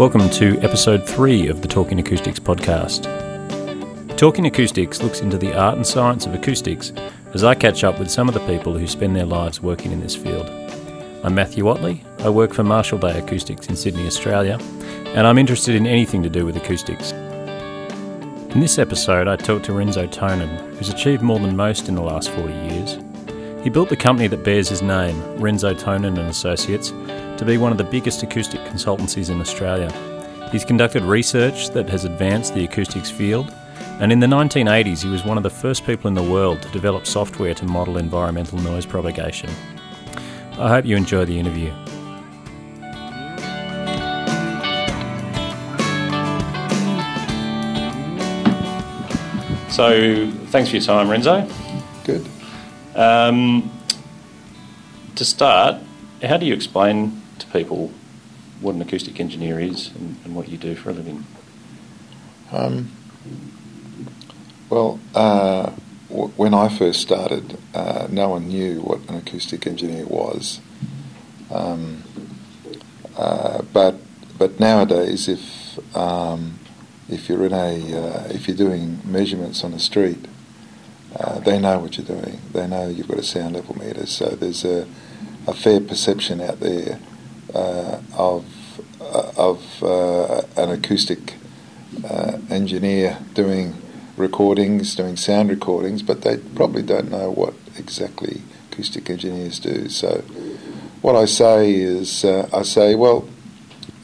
Welcome to episode 3 of the Talking Acoustics podcast. Talking Acoustics looks into the art and science of acoustics as I catch up with some of the people who spend their lives working in this field. I'm Matthew Otley, I work for Marshall Day Acoustics in Sydney, Australia, and I'm interested in anything to do with acoustics. In this episode I talked to Renzo Tonin, who's achieved more than most in the last 40 years. He built the company that bears his name, Renzo Tonin & Associates, to be one of the biggest acoustic consultancies in Australia. He's conducted research that has advanced the acoustics field, and in the 1980s he was one of the first people in the world to develop software to model environmental noise propagation. I hope you enjoy the interview. So, thanks for your time, Renzo. Good. To start, how do you explain to people what an acoustic engineer is and what you do for a living? When I first started, no one knew what an acoustic engineer was. But nowadays, if you're in if you're doing measurements on the street, they know what you're doing. They know you've got a sound level meter. So there's a fair perception out there of an acoustic engineer doing recordings, doing sound recordings, but they probably don't know what exactly acoustic engineers do. So what I say is, well,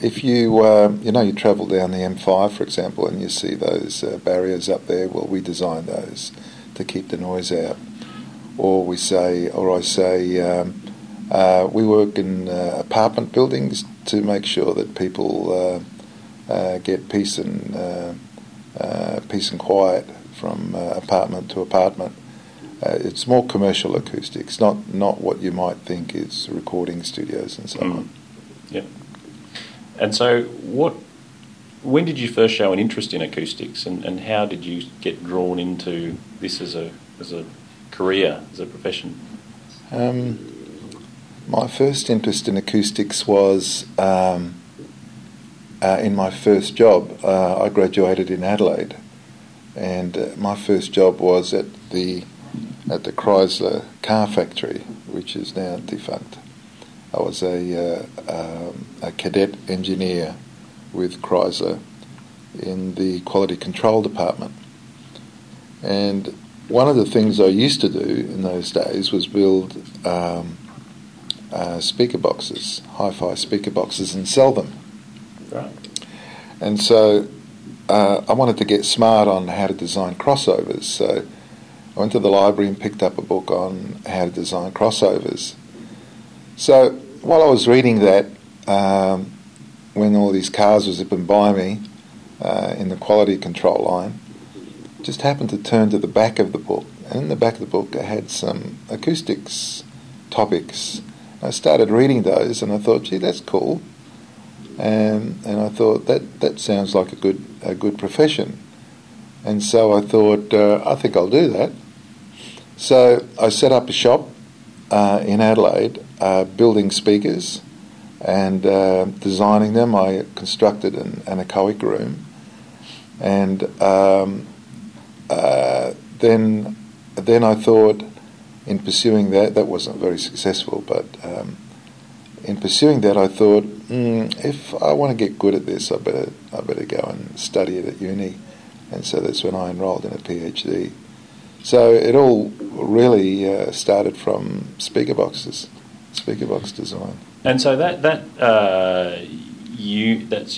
if you you travel down the M5, for example, and you see those barriers up there, well, we designed those to keep the noise out. Or I say, we work in apartment buildings to make sure that people get peace and quiet from apartment to apartment. It's more commercial acoustics, not what you might think is recording studios and so on. Yeah. And so, when did you first show an interest in acoustics, and how did you get drawn into this as a career, as a profession? My first interest in acoustics was in my first job. I graduated in Adelaide, and my first job was at the Chrysler car factory, which is now defunct. I was a cadet engineer with Chrysler in the quality control department. And one of the things I used to do in those days was build speaker boxes, hi-fi speaker boxes, and sell them. Right. And so I wanted to get smart on how to design crossovers. So I went to the library and picked up a book on how to design crossovers. So while I was reading that, when all these cars were zipping by me in the quality control line, just happened to turn to the back of the book. And in the back of the book I had some acoustics topics. I started reading those and I thought, gee, that's cool. And I thought that sounds like a good profession, and so I thought I think I'll do that. So I set up a shop in Adelaide, building speakers and designing them. I constructed an anechoic room, and then I thought, in pursuing that wasn't very successful, but. In pursuing that, I thought, if I want to get good at this, I better go and study it at uni. And so that's when I enrolled in a PhD. So it all really started from speaker boxes, speaker box design. And so that's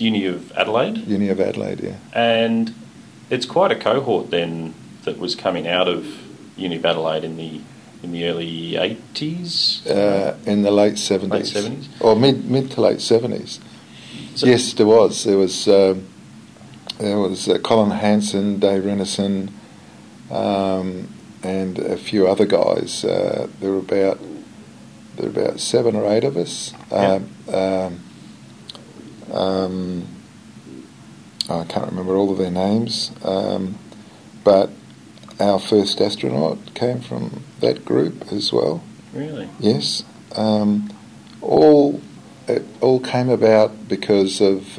Uni of Adelaide? Uni of Adelaide, yeah. And it's quite a cohort then that was coming out of Uni of Adelaide in the early 80s? In the late 70s. Late 70s? Or mid to late 70s. So yes, there was. There was Colin Hansen, Dave Renison, and a few other guys. There were about 7 or 8 of us. I can't remember all of their names, but our first astronaut came from that group as well. Really? Yes. It all came about because of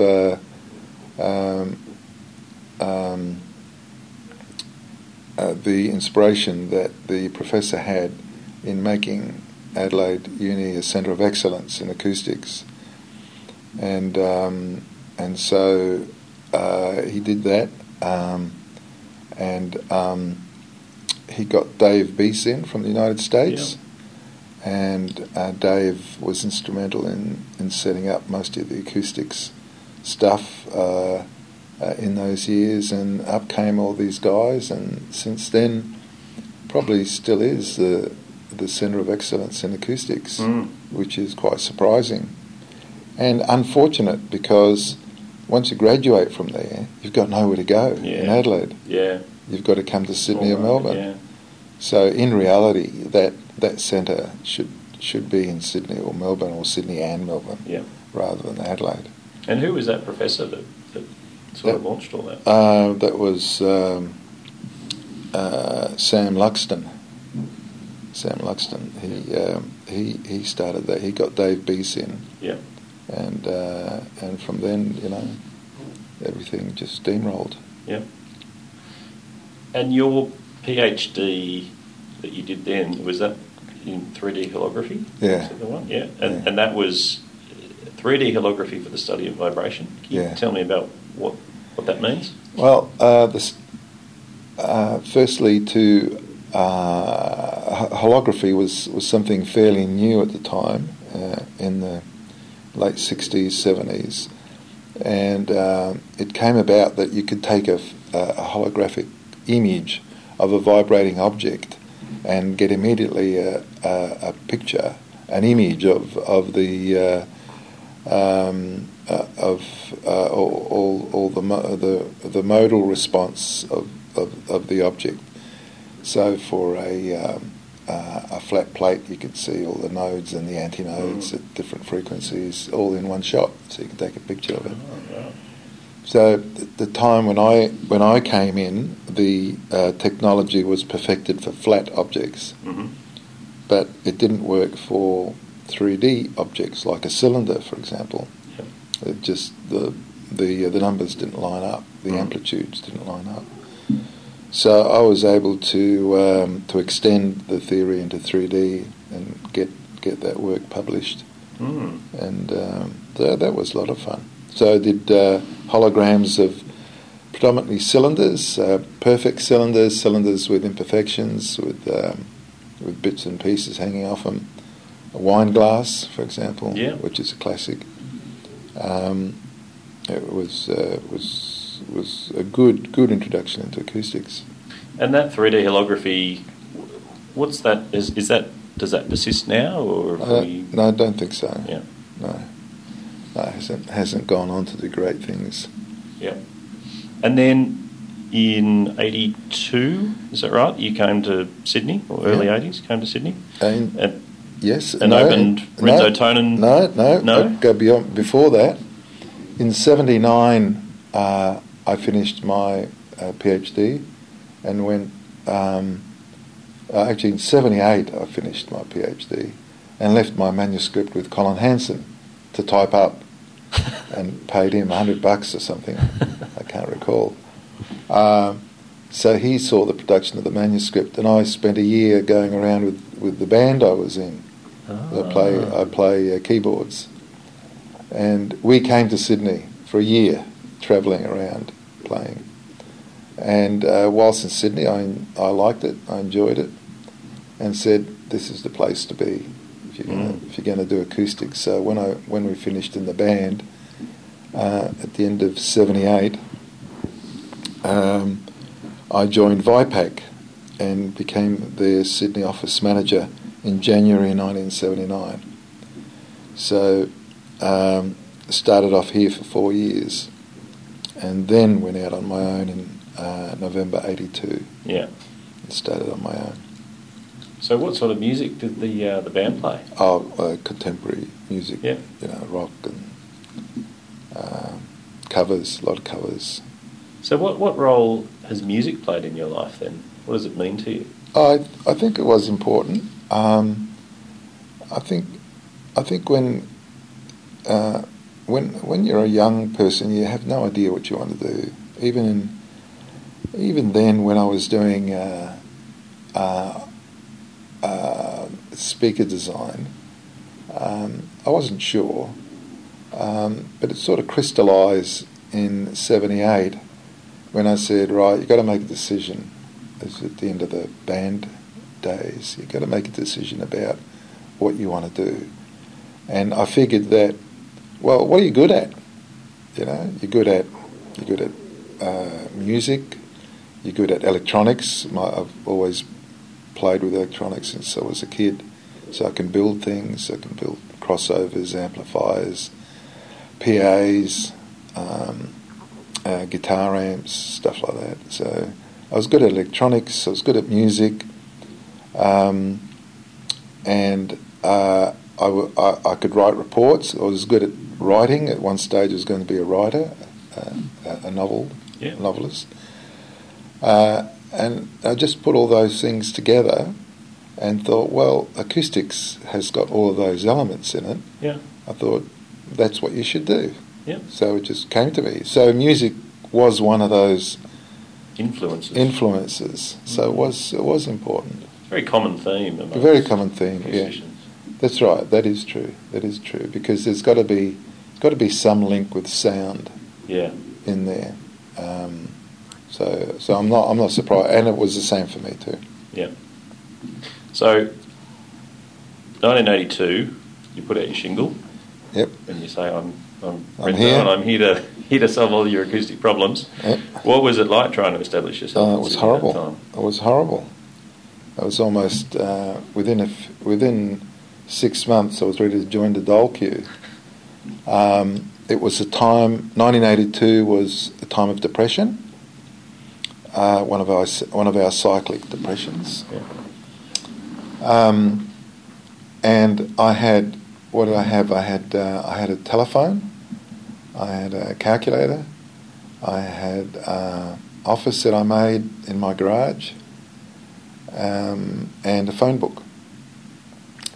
the inspiration that the professor had in making Adelaide Uni a centre of excellence in acoustics, and so he did that, and he got Dave Bies in from the United States, yeah. And Dave was instrumental in setting up most of the acoustics stuff in those years, and up came all these guys, and since then, probably still is the centre of excellence in acoustics, which is quite surprising and unfortunate, because once you graduate from there, you've got nowhere to go in Adelaide. Yeah, you've got to come to Sydney or Melbourne. Yeah. So in reality, that centre should be in Sydney or Melbourne, or Sydney and Melbourne, rather than Adelaide. And who was that professor that sort of launched all that? That was Sam Luxton. Sam Luxton, he started that. He got Dave Bies in, and from then, everything just steamrolled. Yeah. And your PhD that you did then, was that in 3D holography? Yeah. Is that the one? Yeah. And that was 3D holography for the study of vibration. Can you tell me about what that means? Well, firstly, holography was something fairly new at the time, in the late 60s, 70s, and it came about that you could take a holographic image of a vibrating object and get immediately a picture, an image of all the modal response of the object. So for a flat plate, you could see all the nodes and the antinodes at different frequencies, all in one shot. So you can take a picture of it. Oh, wow. So the time when I came in, the technology was perfected for flat objects, but it didn't work for 3D objects like a cylinder, for example. Yeah. It just the numbers didn't line up, the amplitudes didn't line up. So I was able to extend the theory into 3D and get that work published, and that was a lot of fun. So I did holograms of predominantly cylinders, perfect cylinders, cylinders with imperfections, with bits and pieces hanging off them. A wine glass, for example, which is a classic. It was a good introduction into acoustics. And that 3D holography, what's that? Is that, does that persist now, or no? I don't think so. Yeah, no, it hasn't gone on to do great things. Yeah, and then in '82, is that right? You came to Sydney, or early '80s, came to Sydney. Yes, and opened Renzo Tonin. No. Go beyond before that. In '79. I finished my PhD and went, actually in 78 I finished my PhD and left my manuscript with Colin Hansen to type up and paid him $100 or something, I can't recall. So he saw the production of the manuscript, and I spent a year going around with the band I was in. Oh. I play keyboards. And we came to Sydney for a year, travelling around playing, and whilst in Sydney I liked it, I enjoyed it, and said this is the place to be if you're going to do acoustics. So when we finished in the band at the end of '78, I joined ViPac and became their Sydney office manager in January 1979. So started off here for 4 years. And then went out on my own in November '82. Yeah, and started on my own. So, what sort of music did the band play? Oh, contemporary music. Yeah, rock and covers, a lot of covers. So, what role has music played in your life then? What does it mean to you? I think it was important. I think when when you're a young person, you have no idea what you want to do. Even then, when I was doing speaker design, I wasn't sure, but it sort of crystallised in '78 when I said, right, you've got to make a decision. It was at the end of the band days. You've got to make a decision about what you want to do. And I figured that, well, what are you good at? You know, you're good at music. You're good at electronics. I've always played with electronics since I was a kid, so I can build things. I can build crossovers, amplifiers, PAs, guitar amps, stuff like that. So I was good at electronics. I was good at music, and I could write reports. I was good at writing. At one stage, I was going to be a writer, a novelist. And I just put all those things together and thought, well, acoustics has got all of those elements in it. Yeah. I thought, that's what you should do. Yeah. So it just came to me. So music was one of those influences. Mm-hmm. So it was important. Very common theme. A very common theme, musicians. Yeah. That's right. That is true. Because there's got to be some link with sound. Yeah. In there. So I'm not surprised, and it was the same for me too. Yeah. So, 1982, you put out your shingle. Yep. And you say, "I'm here. And I'm here to solve all your acoustic problems." Yep. What was it like trying to establish yourself? It was horrible. It was horrible. I was almost within 6 months, I was ready to join the dole queue. It was a time. 1982 was a time of depression. One of our cyclic depressions, yeah. And I had I had a telephone, I had a calculator, I had an office that I made in my garage, and a phone book,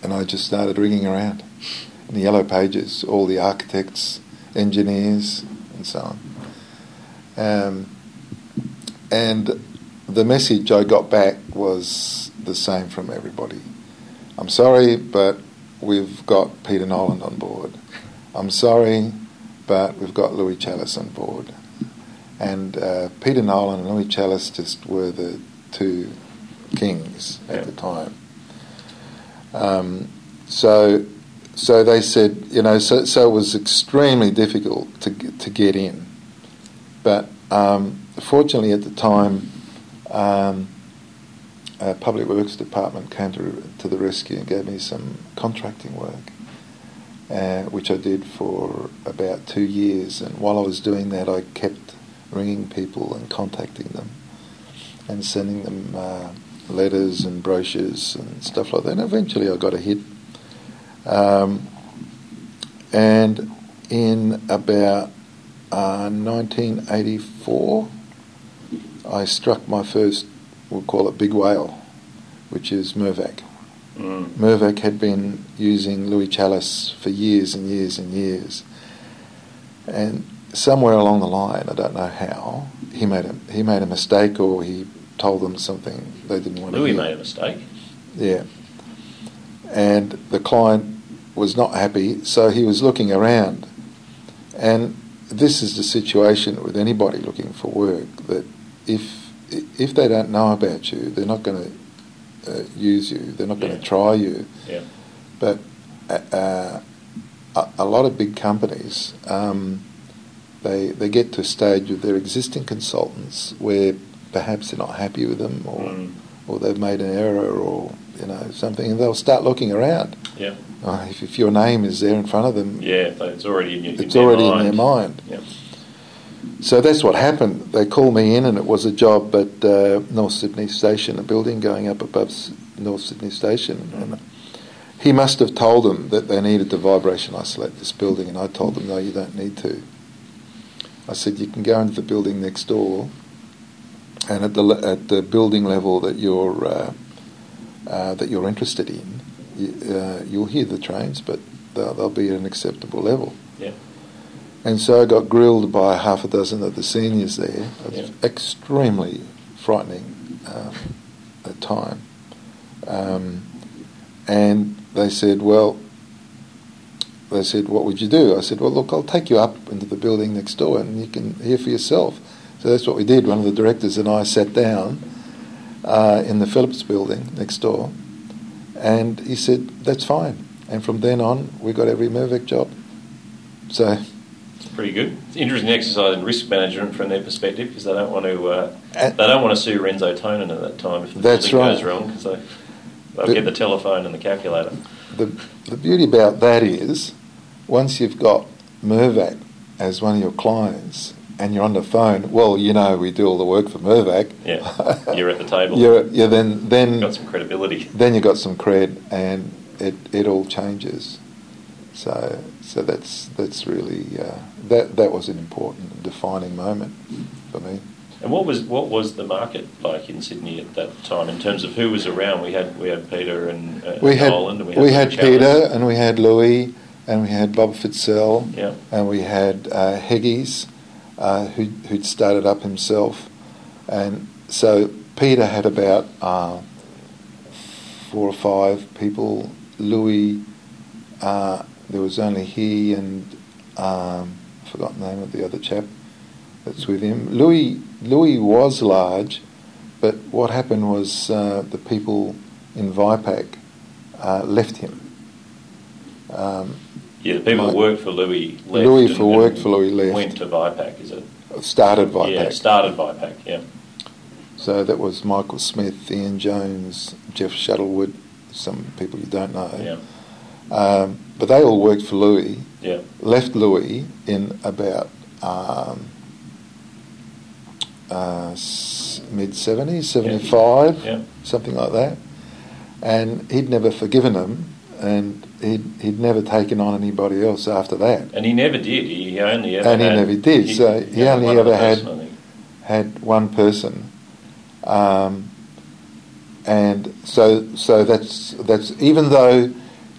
and I just started ringing around in the yellow pages, all the architects, engineers, and so on. And the message I got back was the same from everybody. I'm sorry, but we've got Peter Nolan on board. I'm sorry, but we've got Louis Challis on board. And Peter Nolan and Louis Challis just were the two kings at the time. So they said, you know, so it was extremely difficult to get in, but. Fortunately, at the time, Public Works Department came to the rescue and gave me some contracting work, which I did for about 2 years. And while I was doing that, I kept ringing people and contacting them and sending them letters and brochures and stuff like that. And eventually, I got a hit. And in about 1984, I struck my first, we'll call it big whale, which is Mirvac. Mm. Mirvac had been using Louis Challis for years and years and years, and somewhere along the line, I don't know how, he made a mistake, or he told them something they didn't want to hear. Louis made a mistake. Yeah, and the client was not happy, so he was looking around, and. This is the situation with anybody looking for work, that if they don't know about you, they're not going to use you, they're not going to try you. Yeah. But a lot of big companies, they get to a stage with their existing consultants where perhaps they're not happy with them, or they've made an error, or you know something, and they'll start looking around. Yeah. If your name is there in front of them, yeah, it's already in their mind. Yeah. So that's what happened. They called me in, and it was a job at North Sydney Station, a building going up above North Sydney Station. Mm-hmm. And he must have told them that they needed to vibration isolate this building, and I told them, no, you don't need to. I said, you can go into the building next door, and at the building level that you're interested in. You'll hear the trains, but they'll be at an acceptable level. Yeah. And so I got grilled by half a dozen of the seniors there. Yeah. Extremely frightening at time. And they said, well, what would you do? I said, well, look, I'll take you up into the building next door and you can hear for yourself. So that's what we did. One of the directors and I sat down in the Phillips building next door, and he said, that's fine. And from then on, we got every Mirvac job. So... pretty good. It's an interesting exercise in risk management from their perspective, because they don't want to sue Renzo Tonin at that time if something goes wrong, because they'll get the telephone and the calculator. The beauty about that is, once you've got Mirvac as one of your clients and you're on the phone, well, you know, we do all the work for Mirvac. Yeah, you're at the table. Then you've got some credibility. Then you've got some cred, and it all changes. So that's really that was an important defining moment for me. And what was the market like in Sydney at that time in terms of who was around? We had Peter and Nolan, and we had Peter, and we had Louis, and we had Bob Fitzell, yeah, and we had Heggies, who'd started up himself, and so Peter had about 4 or 5 people. Louis. There was only he and I forgot the name of the other chap that's with him. Louis was large, but what happened was the people in ViPac left him. The people who worked for Louis left. Went to ViPac, is it? Started ViPac. Yeah, started ViPac, yeah. So that was Michael Smith, Ian Jones, Jeff Shuttlewood, some people you don't know. Yeah. But they all worked for Louis, yeah. Left Louis in about mid-70s, 75, yeah. Yeah. Something like that. And he'd never forgiven them, and he'd never taken on anybody else after that. And he never did. He only ever had one person. And so that's even though...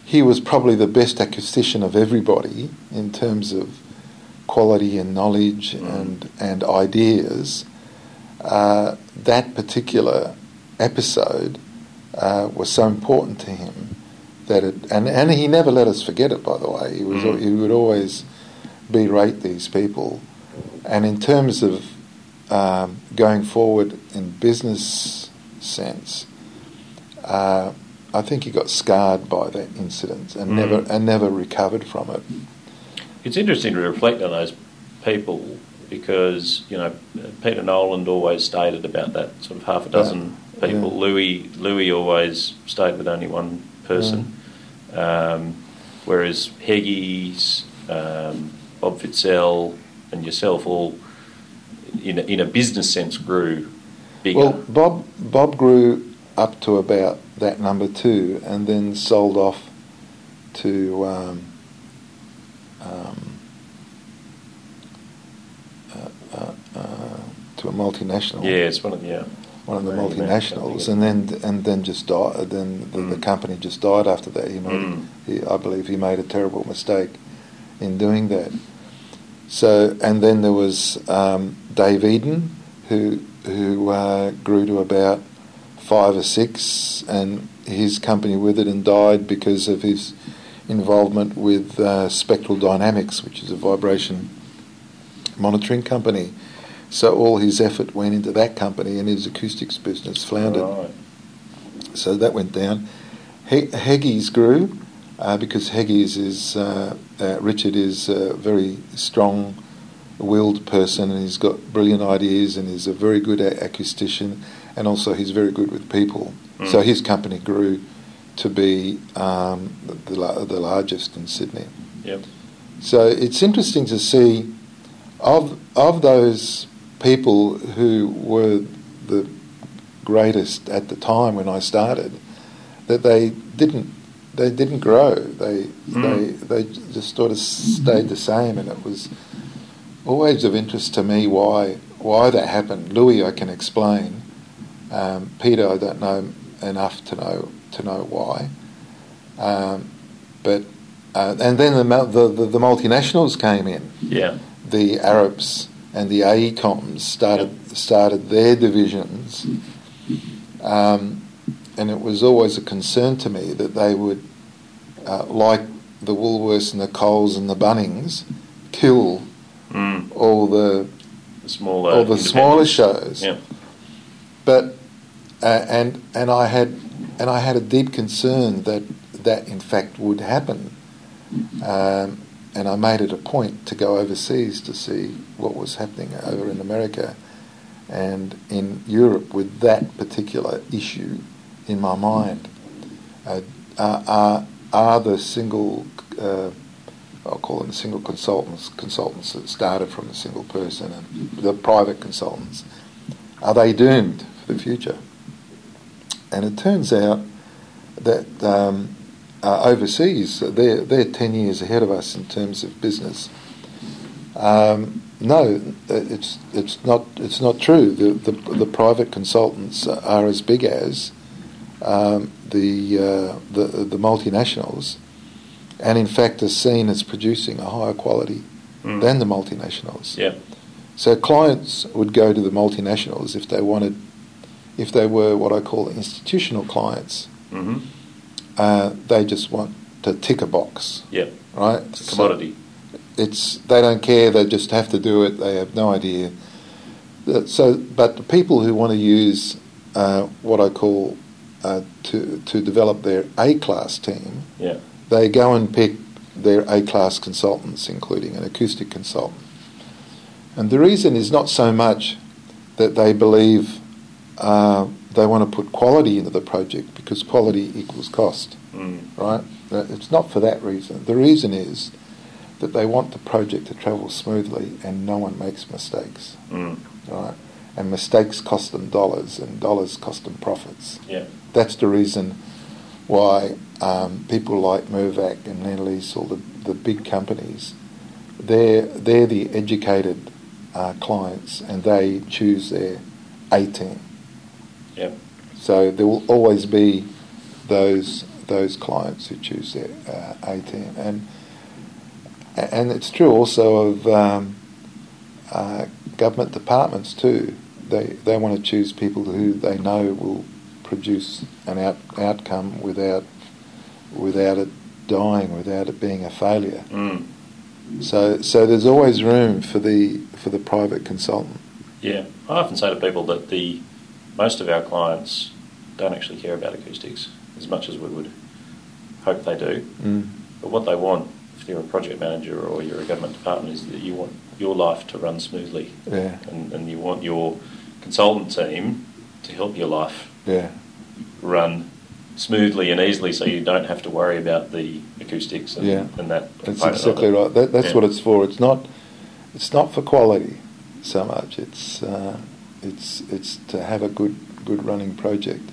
he was probably the best acoustician of everybody in terms of quality and knowledge and ideas. That particular episode was so important to him that it... And he never let us forget it, by the way. He would always berate these people. And in terms of going forward in business sense... I think he got scarred by that incident and never recovered from it. It's interesting to reflect on those people because, you know, Peter Knowland always stated about that sort of half a dozen people. Yeah. Louis always stayed with only one person, whereas Heggies, Bob Fitzell and yourself all, in a business sense, grew bigger. Well, Bob grew... up to about that number 2, and then sold off to a multinational. Yeah, it's one of the multinationals, and then just died. Then the company just died after that. You know, I believe he made a terrible mistake in doing that. So, and then there was Dave Eden, who grew to about 5 or 6, and his company with it, and died because of his involvement with Spectral Dynamics, which is a vibration monitoring company. So all his effort went into that company, and his acoustics business floundered. Right. So that went down. Heggies grew because Heggies is Richard is a very strong-willed person, and he's got brilliant ideas, and he's a very good acoustician. And also he's very good with people. Mm. So his company grew to be the largest in Sydney. Yep. So it's interesting to see of those people who were the greatest at the time when I started, that they didn't grow. They just sort of stayed the same, and it was always of interest to me why that happened. Louis I can explain. Peter, I don't know enough to know why, but And then the multinationals came in. Yeah. The Arabs and the AECOMs started their divisions, and it was always a concern to me that they would, like the Woolworths and the Coles and the Bunnings, kill all the smaller shows. Yeah. But and I had a deep concern that in fact would happen. And I made it a point to go overseas to see what was happening over in America and in Europe with that particular issue in my mind. Are the single, I'll call them the single consultants that started from a single person and the private consultants, are they doomed for the future? And it turns out that overseas, they're 10 years ahead of us in terms of business. No, it's not true. The private consultants are as big as the multinationals, and in fact are seen as producing a higher quality than the multinationals. Yeah. So clients would go to the multinationals if they were what I call institutional clients. Mm-hmm. They just want to tick a box. Yeah. Right? It's a commodity. So they don't care, they just have to do it, they have no idea. But the people who want to use what I call to develop their A-class team, yeah, they go and pick their A-class consultants, including an acoustic consultant. And the reason is not so much that they believe they want to put quality into the project because quality equals cost, right? It's not for that reason. The reason is that they want the project to travel smoothly and no one makes mistakes, right? And mistakes cost them dollars and dollars cost them profits. Yeah. That's the reason why people like Mirvac and Lendlease, all the big companies, they're the educated clients and they choose their A team. Yeah. So there will always be those clients who choose their A team, and it's true also of government departments too. They want to choose people who they know will produce an outcome without it dying, without it being a failure. Mm. So there's always room for the private consultant. Yeah, I often say to people that most of our clients don't actually care about acoustics as much as we would hope they do. Mm. But what they want, if you're a project manager or you're a government department, is that you want your life to run smoothly. Yeah. And you want your consultant team to help your life run smoothly and easily so you don't have to worry about the acoustics and that. That's exactly right. That's what it's for. It's not for quality so much. It's to have a good running project.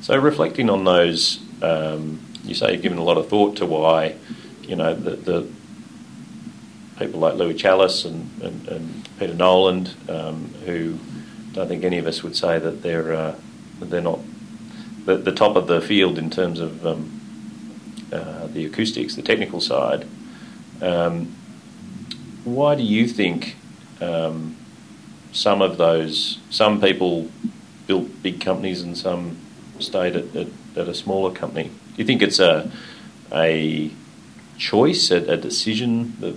So reflecting on those, you say you've given a lot of thought to why, the people like Louis Challis and Peter Knowland, who don't think any of us would say that they're not the top of the field in terms of the acoustics, the technical side. Why do you think? Some people built big companies and some stayed at a smaller company. Do you think it's a choice, a decision that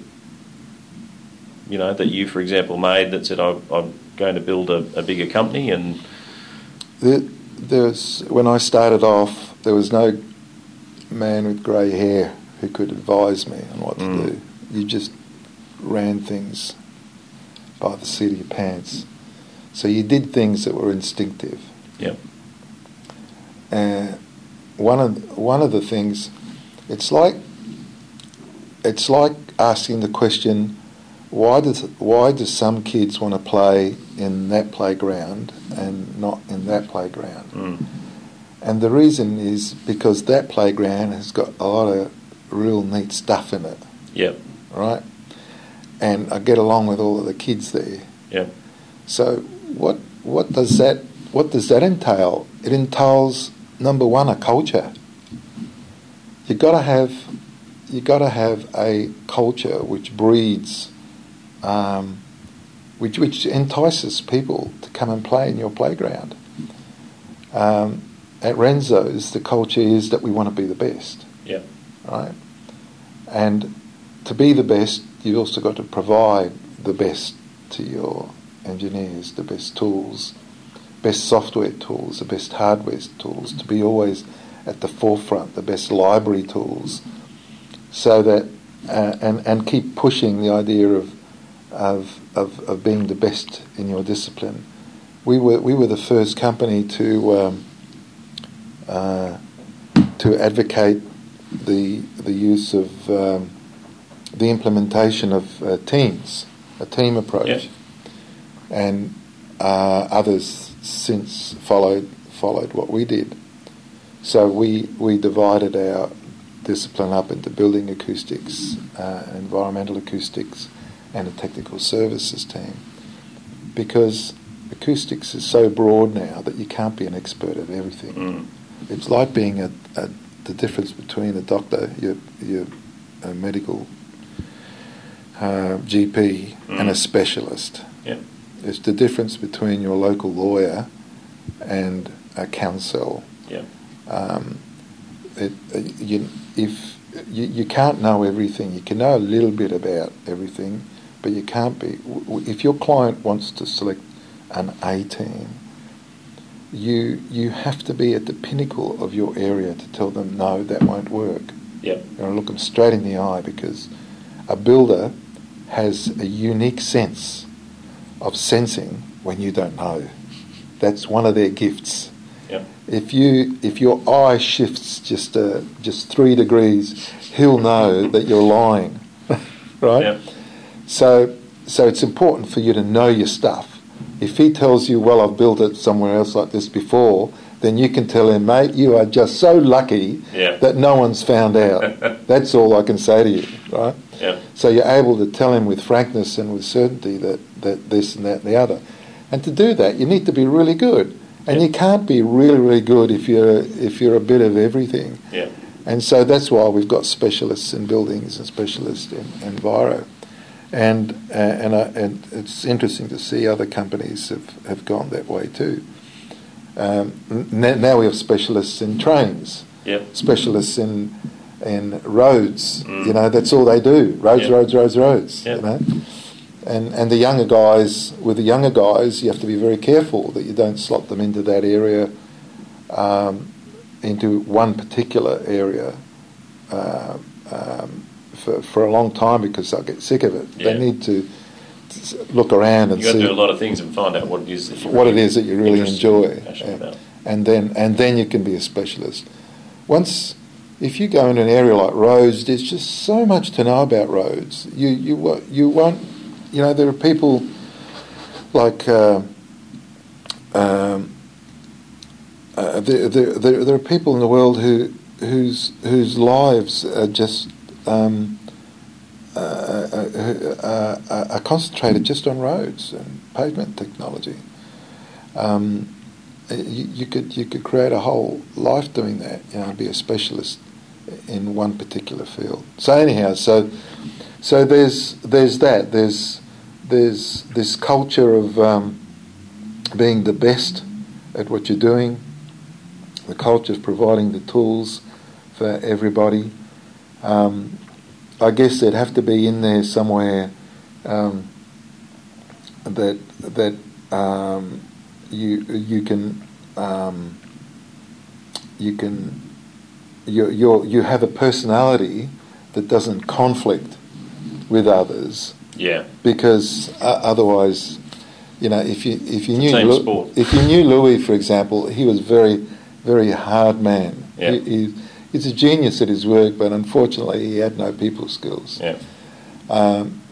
that you, for example, made that said, I'm going to build a bigger company? And when I started off, there was no man with grey hair who could advise me on what to do. You just ran things by the seat of your pants. So you did things that were instinctive. Yeah. And one of the things, it's like asking the question, why do some kids want to play in that playground and not in that playground? Mm. And the reason is because that playground has got a lot of real neat stuff in it. Yeah. Right? And I get along with all of the kids there. Yeah. So what does that entail? It entails, number one, a culture. You've got to have you've got to have a culture which breeds, which entices people to come and play in your playground. At Renzo's, the culture is that we want to be the best. Yeah. Right? And to be the best, you've also got to provide the best to your engineers, the best tools, best software tools, the best hardware tools, to be always at the forefront, the best library tools, so that and keep pushing the idea of being the best in your discipline. We were the first company to advocate the use of the implementation of teams, a team approach, yes. And others since followed what we did. So we divided our discipline up into building acoustics, environmental acoustics, and a technical services team, because acoustics is so broad now that you can't be an expert at everything. Mm. It's like being the difference between a doctor, your medical GP, and a specialist. Yeah. It's the difference between your local lawyer and a counsel. Yeah. If you can't know everything, you can know a little bit about everything, but you can't be. If your client wants to select an A team, you have to be at the pinnacle of your area to tell them no, that won't work. Yeah, and look them straight in the eye, because a builder has a unique sense of sensing when you don't know. That's one of their gifts. Yep. If your eye shifts just 3 degrees, he'll know that you're lying, right? Yep. So it's important for you to know your stuff. If he tells you, well, I've built it somewhere else like this before, then you can tell him, mate, you are just so lucky yep. that no one's found out. That's all I can say to you, right? Yep. So you're able to tell him with frankness and with certainty that this and that and the other. And to do that, you need to be really good. And you can't be really, really good if you're a bit of everything. Yeah. And so that's why we've got specialists in buildings and specialists in enviro. And it's interesting to see other companies have gone that way too. Now we have specialists in trains, yeah. Specialists in roads. Mm. You know, that's all they do. Roads, yeah. roads. Yeah. You know. And the younger guys, you have to be very careful that you don't slot them into that area, into one particular area for a long time, because they'll get sick of it. Yeah. They need to look around and see. You've got to do a lot of things and find out what it is that you really enjoy, and then you can be a specialist. If you go in an area like roads, there's just so much to know about roads. You won't. You know, there are people like there are people in the world whose lives are just are concentrated just on roads and pavement technology. You could create a whole life doing that. You know, be a specialist in one particular field. So anyhow, so there's that. There's this culture of being the best at what you're doing, the culture of providing the tools for everybody. I guess there'd have to be in there somewhere you have a personality that doesn't conflict with others. Yeah, because otherwise, you know, if you knew Louis, for example, he was very, very hard man. Yeah. He's a genius at his work, but unfortunately, he had no people skills. Yeah.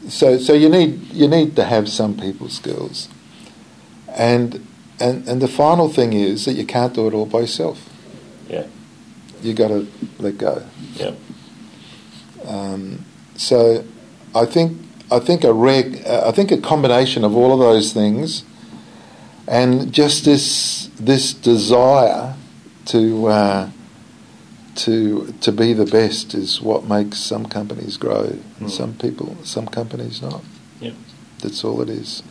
So you need to have some people skills, and the final thing is that you can't do it all by yourself. Yeah. You got to let go. Yeah. So, I think a combination of all of those things, and just this desire to be the best is what makes some companies grow and some companies not. Yep. That's all it is.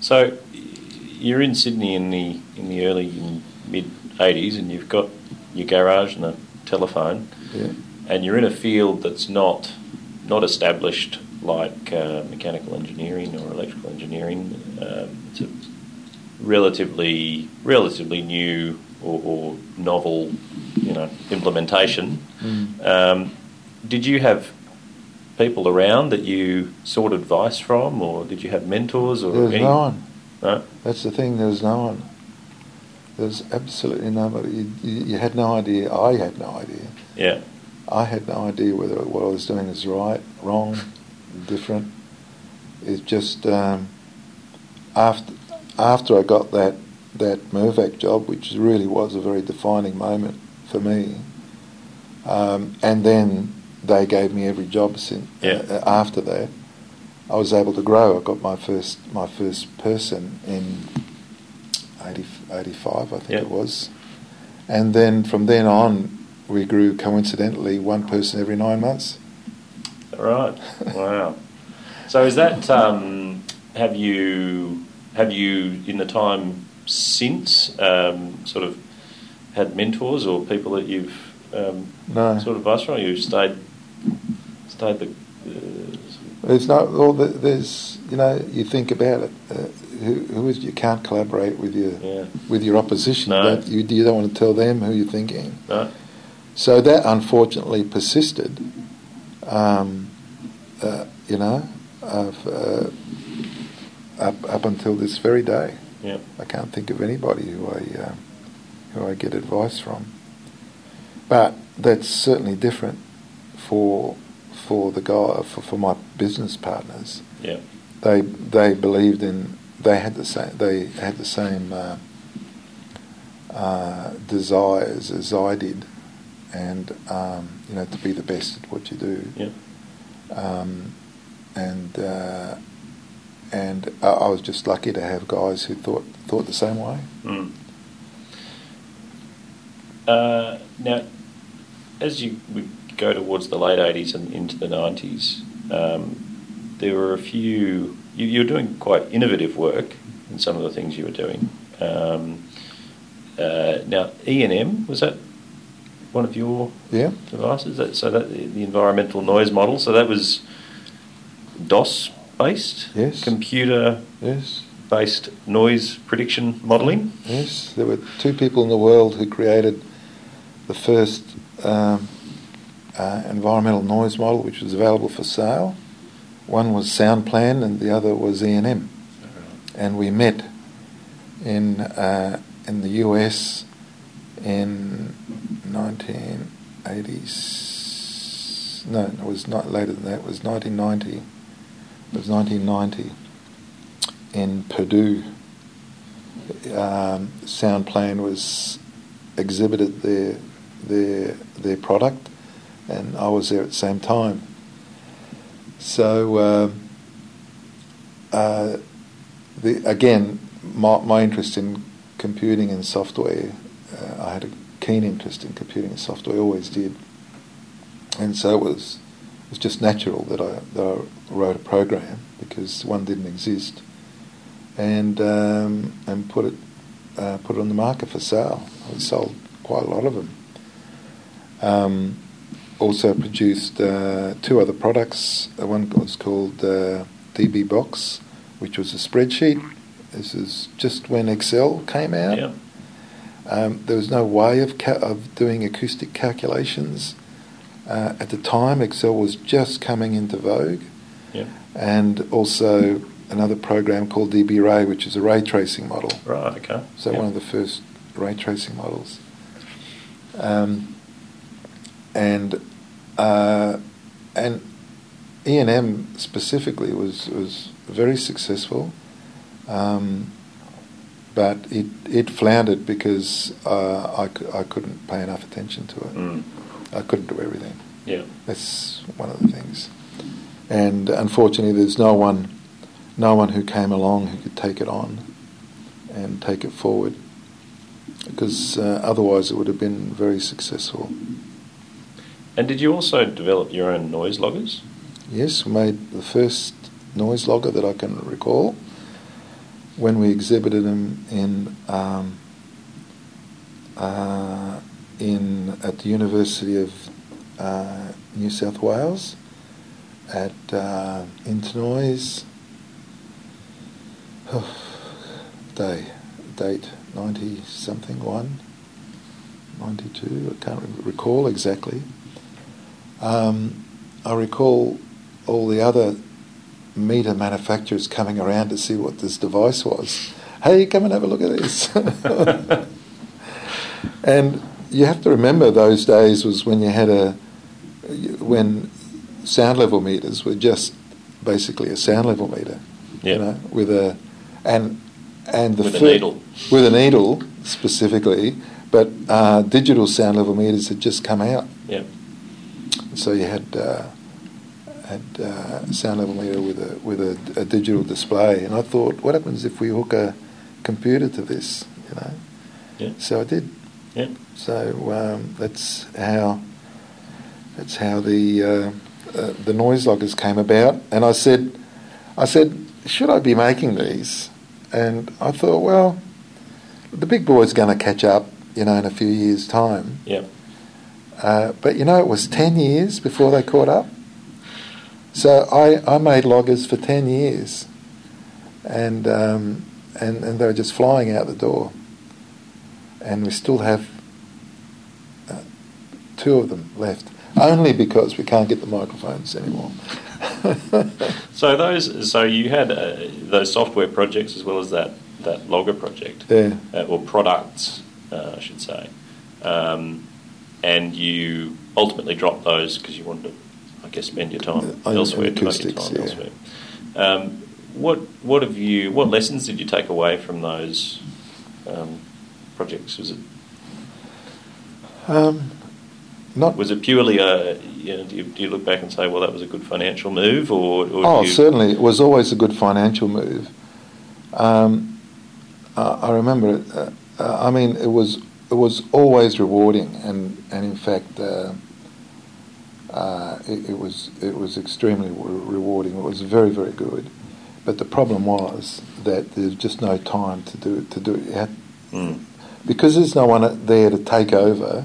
So you're in Sydney in the early and mid 80s, and you've got your garage and a telephone, yeah, and you're in a field that's not established like mechanical engineering or electrical engineering. It's a relatively new or novel, implementation. Mm. Did you have people around that you sought advice from, or did you have mentors? Or there's no one. No? That's the thing, there's no one. There's absolutely nobody. You had no idea. I had no idea. Yeah. I had no idea whether what I was doing is right, wrong, different. It's just after I got that Mirvac job, which really was a very defining moment for me, and then they gave me every job since. Yeah. After that, I was able to grow. I got my first person in 85, I think. Yeah. It was, and then from then on, we grew coincidentally one person every 9 months. Right. Wow. So is that have you in the time since sort of had mentors or people that you've sort of advice from? You stayed the. It's not. Well, there's you think about it. Who is you can't collaborate with your opposition. No. But you don't want to tell them who you're thinking. No. So that unfortunately persisted. Up until this very day. Yeah. I can't think of anybody who I get advice from. But that's certainly different for the guy for my business partners. Yeah. They believed in. They had the same desires as I did, and to be the best at what you do. Yeah. And I was just lucky to have guys who thought the same way. Mm. Now, as we go towards the late 80s and into the 90s, there were a few... You were doing quite innovative work in some of the things you were doing. Now, E&M, was that one of your devices? So the environmental noise model, so that was DOS... based? Yes. Computer? Yes. Based noise prediction modelling? Yes. There were two people in the world who created the first environmental noise model, which was available for sale. One was Soundplan and the other was E&M. Right. And we met in the US in 1980s... No, it was not later than that. It was 1990. It was 1990 in Purdue. Soundplan was exhibited their product, and I was there at the same time. So my interest in computing and software, I had a keen interest in computing and software, always did, and so it was. It was just natural that I wrote a program because one didn't exist, and put it on the market for sale. I sold quite a lot of them. Also produced two other products. One was called DB Box, which was a spreadsheet. This is just when Excel came out. Yeah. There was no way of doing acoustic calculations. At the time, Excel was just coming into vogue, and also another program called DB Ray, which is a ray tracing model. Right, okay. So one of the first ray tracing models. And E&M specifically was very successful, but it floundered because I couldn't pay enough attention to it. Mm. I couldn't do everything. Yeah, that's one of the things. And unfortunately, there's no one who came along who could take it on and take it forward, because otherwise it would have been very successful. And did you also develop your own noise loggers? Yes, we made the first noise logger that I can recall when we exhibited them at the University of New South Wales at Intanois. Date 92, I can't recall exactly. I recall all the other meter manufacturers coming around to see what this device was. Hey, come and have a look at this. And you have to remember those days was when you had when sound level meters were just basically a sound level meter. Yeah. You know, with a needle specifically, but digital sound level meters had just come out. Yeah. So you had a sound level meter with a digital display, and I thought, what happens if we hook a computer to this? You know. Yeah. So I did. Yeah. So that's how the noise loggers came about, and I said, should I be making these? And I thought, well, the big boy's going to catch up, you know, in a few years' time. Yeah. But, you know, it was 10 years before they caught up. So I made loggers for 10 years. And they were just flying out the door. And we still have two of them left, only because we can't get the microphones anymore. So you had those software projects as well as that logger project, yeah. Or products, I should say, and you ultimately dropped those because you wanted to, I guess, spend your time elsewhere. Acoustics, yeah. Elsewhere. What lessons did you take away from those projects? Was it purely a? You know, do you look back and say, well, that was a good financial move? Certainly. It was always a good financial move. I remember it. I mean, it was always rewarding, and in fact, it was extremely rewarding. It was very, very good. But the problem was that there's just no time to do it. Because there's no one there to take over.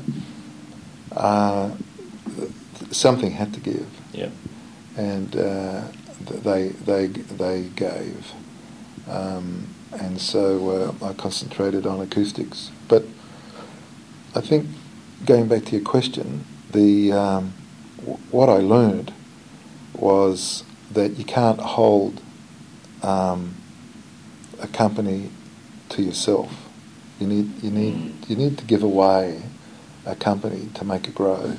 Something had to give, yeah, and they gave, and so I concentrated on acoustics. But I think, going back to your question, what I learned was that you can't hold a company to yourself. You need to give away a company to make it grow.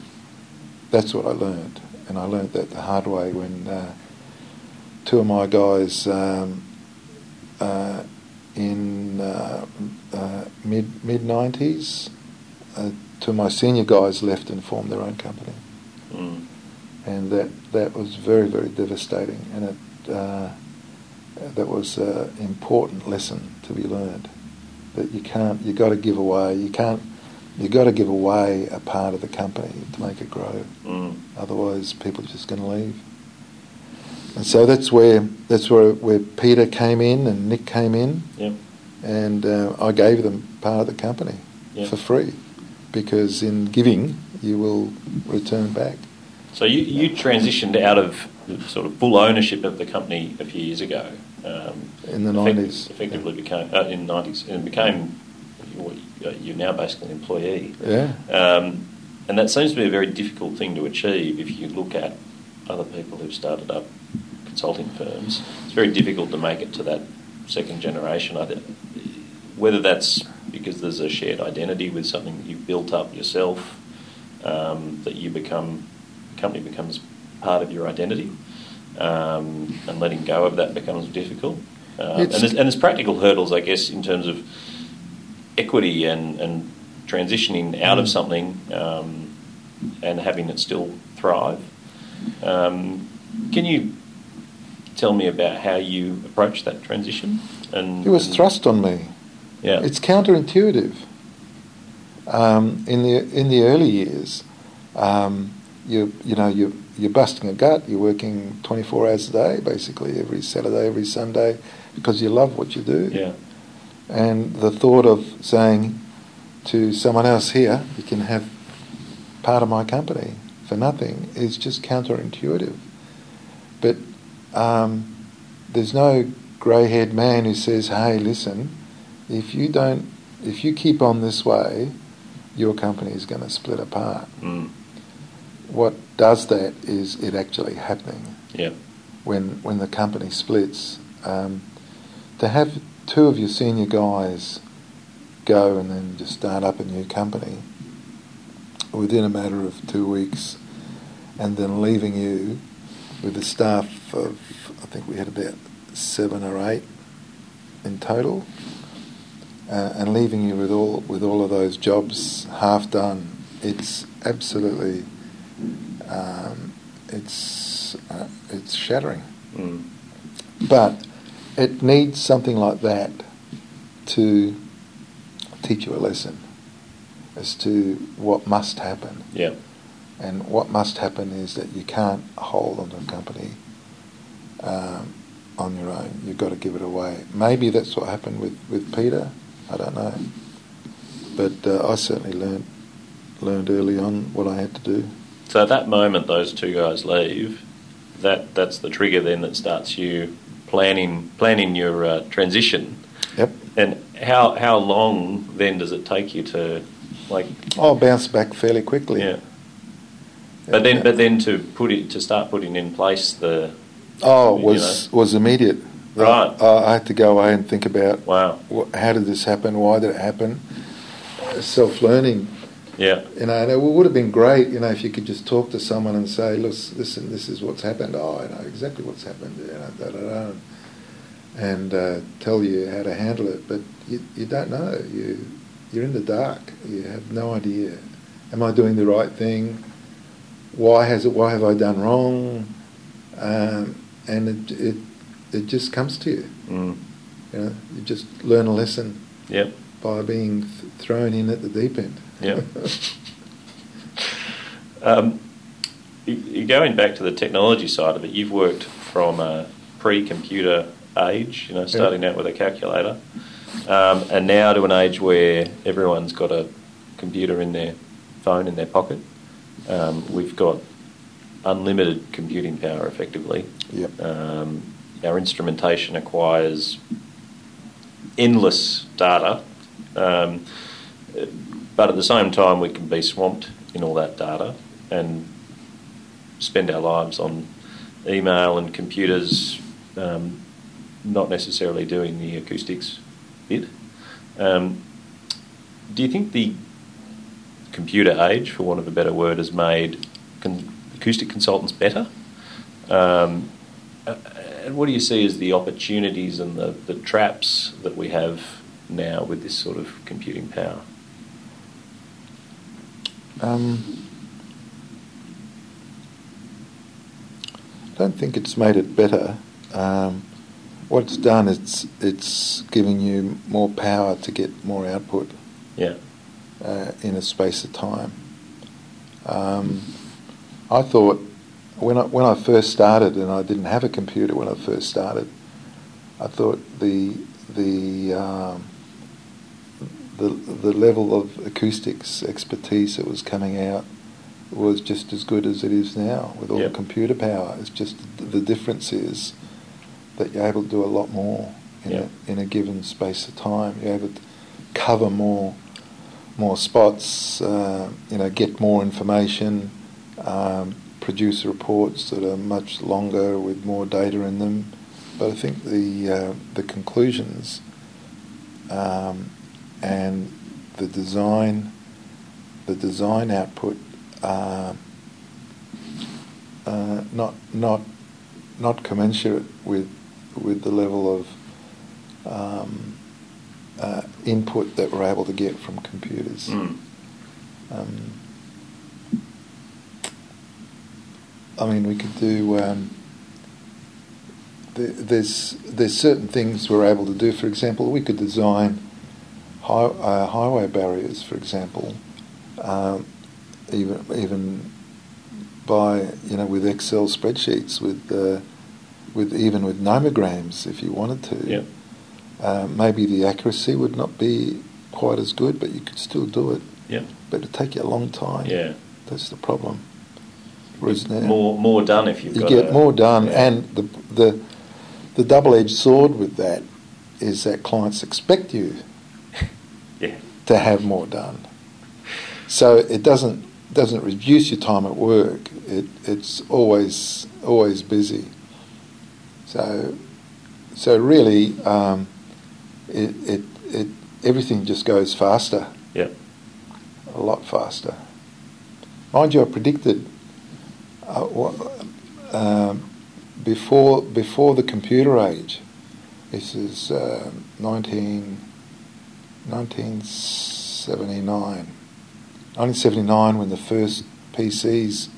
That's what I learned, and I learned that the hard way when two of my guys in mid-90s, two of my senior guys left and formed their own company, and that was very, very devastating, and that was an important lesson to be learned, that you've got to give away a part of the company to make it grow. Otherwise, people are just going to leave. And so that's where Peter came in and Nick came in, yep. And I gave them part of the company, yep, for free, because in giving you will return back. So you transitioned out of the sort of full ownership of the company a few years ago. In the 90s, effectively, yeah. became. You're now basically an employee. Yeah. And that seems to be a very difficult thing to achieve if you look at other people who've started up consulting firms. It's very difficult to make it to that second generation. Whether that's because there's a shared identity with something that you've built up yourself, that you become, the company becomes part of your identity, and letting go of that becomes difficult. And there's practical hurdles, I guess, in terms of equity and transitioning out of something and having it still thrive. Can you tell me about how you approached that transition? It was thrust on me. Yeah, it's counterintuitive. In the early years, you're busting a gut. You're working 24 hours a day, basically, every Saturday, every Sunday, because you love what you do. Yeah. And the thought of saying to someone else, here, you can have part of my company for nothing, is just counterintuitive. But there's no grey-haired man who says, hey, listen, if you keep on this way, your company is going to split apart. Mm. What does that is it actually happening. Yeah. When the company splits, to have two of your senior guys go and then just start up a new company within a matter of 2 weeks, and then leaving you with a staff of, I think we had about 7 or 8 in total, and leaving you with all of those jobs half done. It's absolutely it's shattering. Mm. But it needs something like that to teach you a lesson as to what must happen. Yeah. And what must happen is that you can't hold on to a company on your own. You've got to give it away. Maybe that's what happened with Peter. I don't know. But I certainly learned early on what I had to do. So at that moment those two guys leave, that's the trigger then that starts you planning your transition. Yep. And how long then does it take you to, like... I'll bounce back fairly quickly. Yeah. But then to start putting in place the... Oh, was immediate. Right. I had to go away and think about, wow, how did this happen? Why did it happen? Self-learning. Yeah. And it would have been great, if you could just talk to someone and say, listen, this is what's happened. Oh, I know exactly what's happened. And tell you how to handle it. But you don't know. You're in the dark. You have no idea. Am I doing the right thing? Why have I done wrong? And it just comes to you. Mm. You just learn a lesson. Yep. By being thrown in at the deep end. Yeah. Going back to the technology side of it, you've worked from a pre-computer age, starting out with a calculator, and now to an age where everyone's got a computer in their phone, in their pocket. We've got unlimited computing power, effectively. Yep. Our instrumentation acquires endless data, but at the same time we can be swamped in all that data and spend our lives on email and computers, not necessarily doing the acoustics bit. Do you think the computer age, for want of a better word, has made acoustic consultants better? And what do you see as the opportunities and the traps that we have now with this sort of computing power? I don't think it's made it better. What it's done is it's giving you more power to get more output. Yeah. In a space of time. I thought when I first started, and I didn't have a computer when I first started, I thought the level of acoustics expertise that was coming out was just as good as it is now with all the computer power. It's just the difference is that you're able to do a lot more in a given space of time. You're able to cover more spots, get more information, produce reports that are much longer with more data in them. But I think the conclusions and the design output are not commensurate with the level of input that we're able to get from computers. Mm. We could do... there's certain things we're able to do. For example, we could design highway barriers, for example, even by, you know, with Excel spreadsheets, with even with nomograms if you wanted to. Yep. Maybe the accuracy would not be quite as good, but you could still do it. Yep. But it'd take you a long time. Yeah. That's the problem. Whereas now, more done if you've got. You get more done, yeah. And the double-edged sword with that is that clients expect you yeah. to have more done. So it doesn't reduce your time at work. It's always busy. So really, everything just goes faster. Yeah, a lot faster. Mind you, I predicted before the computer age. This is 1979, when the first PCs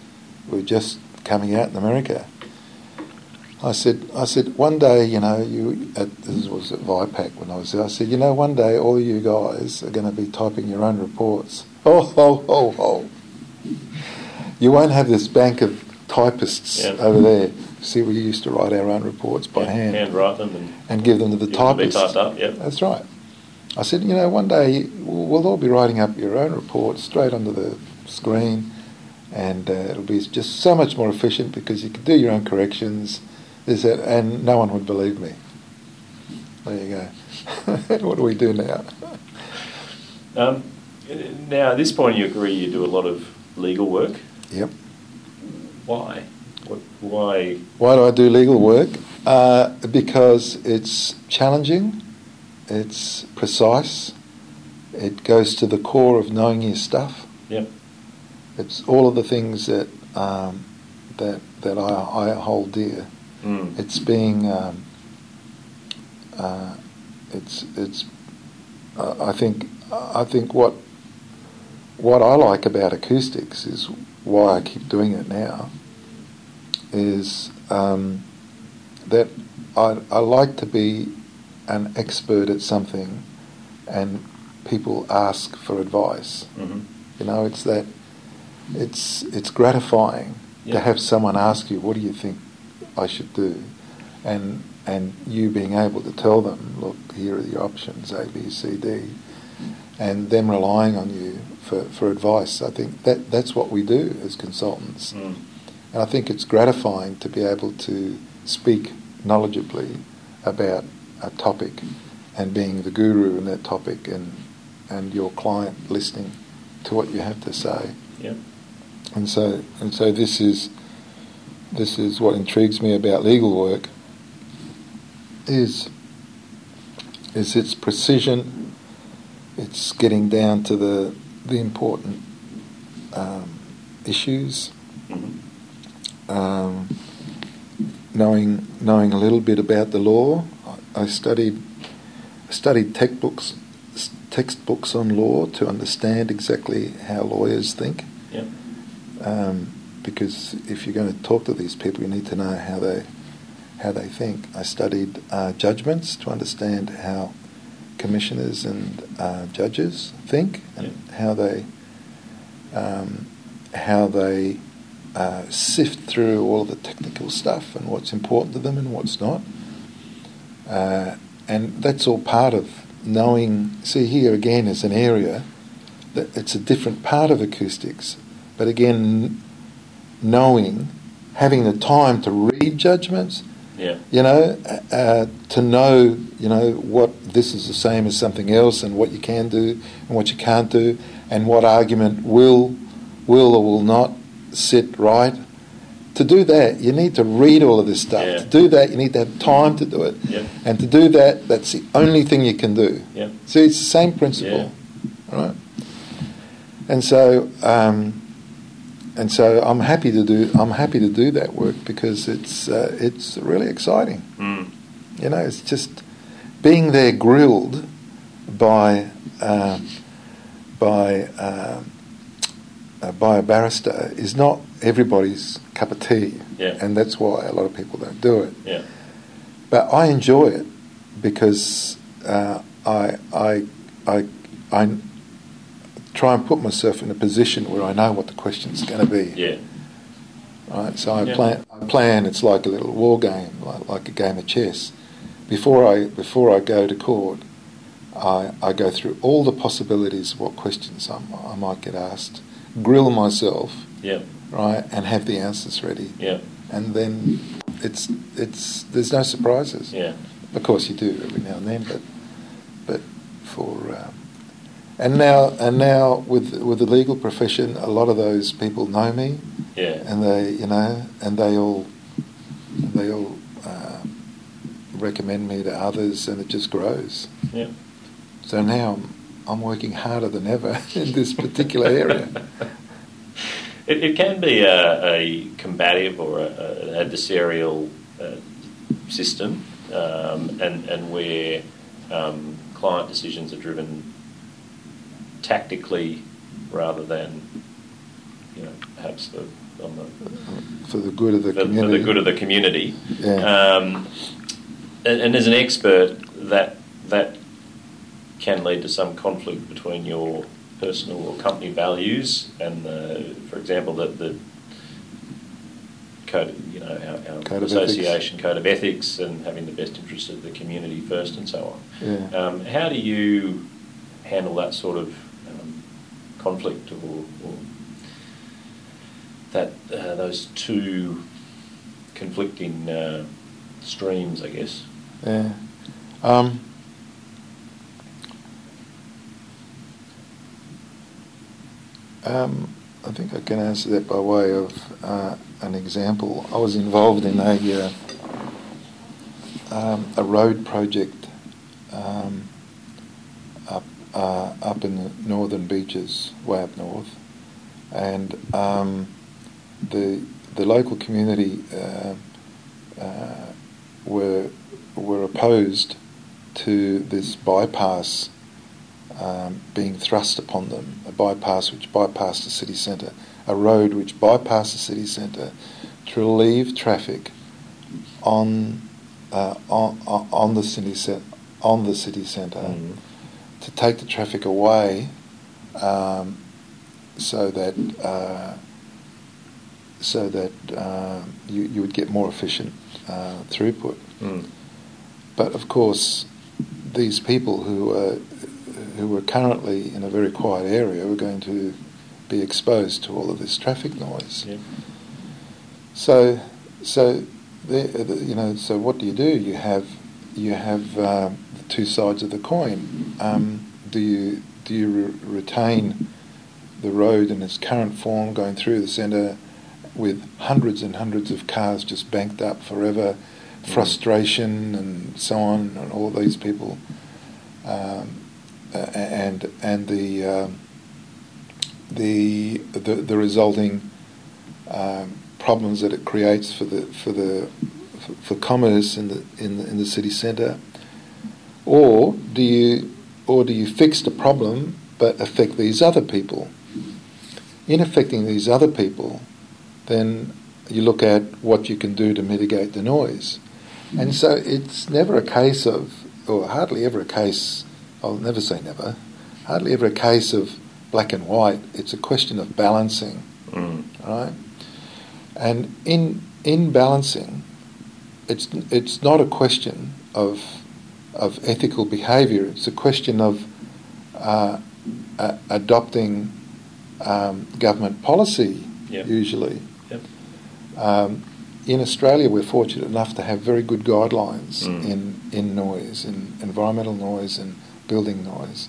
were just coming out in America. I said, one day, you know, this was at ViPaC when I was there. I said, you know, one day all you guys are going to be typing your own reports. Oh, ho, ho, ho. You won't have this bank of typists yep. over there. See, we used to write our own reports by hand. Handwrite them and give them to the typist. Typed up, yep. That's right. I said, you know, one day we'll all be writing up your own reports straight onto the screen, and it'll be just so much more efficient because you can do your own corrections. And no one would believe me. There you go. What do we do now? Now, at this point in your career, you do a lot of legal work. Yep. Why? Why? Why do I do legal work? Because it's challenging, it's precise, it goes to the core of knowing your stuff. Yep. It's all of the things that that I hold dear. Mm. It's being, I think what I like about acoustics is why I keep doing it now. Is that I like to be an expert at something, and people ask for advice. Mm-hmm. You know, it's gratifying yeah. to have someone ask you, "What do you think I should do?" And you being able to tell them, look, here are the options, A, B, C, D, and them relying on you for advice. I think that's what we do as consultants. Mm. And I think it's gratifying to be able to speak knowledgeably about a topic and being the guru in that topic and your client listening to what you have to say. Yeah. And so this is what intrigues me about legal work is its precision, it's getting down to the important issues, knowing a little bit about the law. I studied textbooks on law to understand exactly how lawyers think. Yeah. Because if you're going to talk to these people, you need to know how they think. I studied judgments to understand how commissioners and judges think and yeah. how they sift through all of the technical stuff and what's important to them and what's not. And that's all part of knowing. See, here again is an area that it's a different part of acoustics, but again, knowing, having the time to read judgments, yeah. you know, to know, you know, what this is the same as something else and what you can do and what you can't do and what argument will or will not sit right. To do that, you need to read all of this stuff. Yeah. To do that, you need to have time to do it. Yeah. And to do that, that's the only thing you can do. Yeah. See, it's the same principle, yeah. right? And so I'm happy to do that work because it's really exciting. Mm. You know, it's just being there grilled by a barrister is not everybody's cup of tea, yeah. and that's why a lot of people don't do it. Yeah. But I enjoy it because I try and put myself in a position where I know what the question's going to be. Yeah. right? So I plan. It's like a little war game, like a game of chess. Before I go to court, I go through all the possibilities of what questions I might get asked, grill myself, yeah, right, and have the answers ready, yeah, and then it's there's no surprises, yeah. Of course you do every now and then, but for and now with the legal profession, a lot of those people know me, yeah, and they all recommend me to others, and it just grows. Yeah. So now I'm working harder than ever in this particular area. It can be a combative or an adversarial system, and where client decisions are driven tactically rather than, you know, perhaps for the good of the community. For the good of the community. Yeah. And as an expert, that can lead to some conflict between your personal or company values and, for example, the code, you know, our code association code of ethics and having the best interest of the community first and so on. Yeah. How do you handle that sort of conflict or that those two conflicting streams, I guess? Yeah. I think I can answer that by way of an example. I was involved in a road project up in the northern beaches, way up north, and the local community were opposed to this bypass being thrust upon them, a bypass which bypassed the city centre, a road which bypassed the city centre to relieve traffic on the city centre, mm-hmm. to take the traffic away, so that you would get more efficient throughput. Mm. But of course, these people who were currently in a very quiet area were going to be exposed to all of this traffic noise. Yeah. So what do? You have two sides of the coin. Do you retain the road in its current form, going through the centre with hundreds and hundreds of cars just banked up forever, frustration and so on, and all these people? And the resulting problems that it creates for commerce in the city centre, or do you fix the problem but affect these other people? In affecting these other people, then you look at what you can do to mitigate the noise, and so it's never a case of, or hardly ever a case. I'll never say never. Hardly ever a case of black and white. It's a question of balancing, right? And in balancing, it's not a question of ethical behaviour. It's a question of adopting government policy. Yep. Usually, yep. In Australia, we're fortunate enough to have very good guidelines in noise, in environmental noise, and building noise,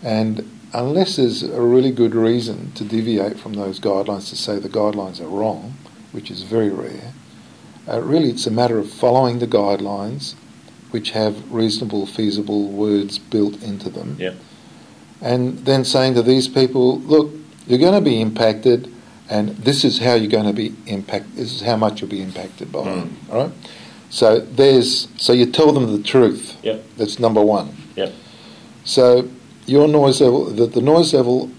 and unless there's a really good reason to deviate from those guidelines, to say the guidelines are wrong, which is very rare, really it's a matter of following the guidelines, which have reasonable, feasible words built into them, yeah. And then saying to these people, look, you're going to be impacted, and this is how you're going to be impacted, this is how much you'll be impacted by it, all right? So you tell them the truth. Yep. That's number one. Yep. So your noise level, the noise level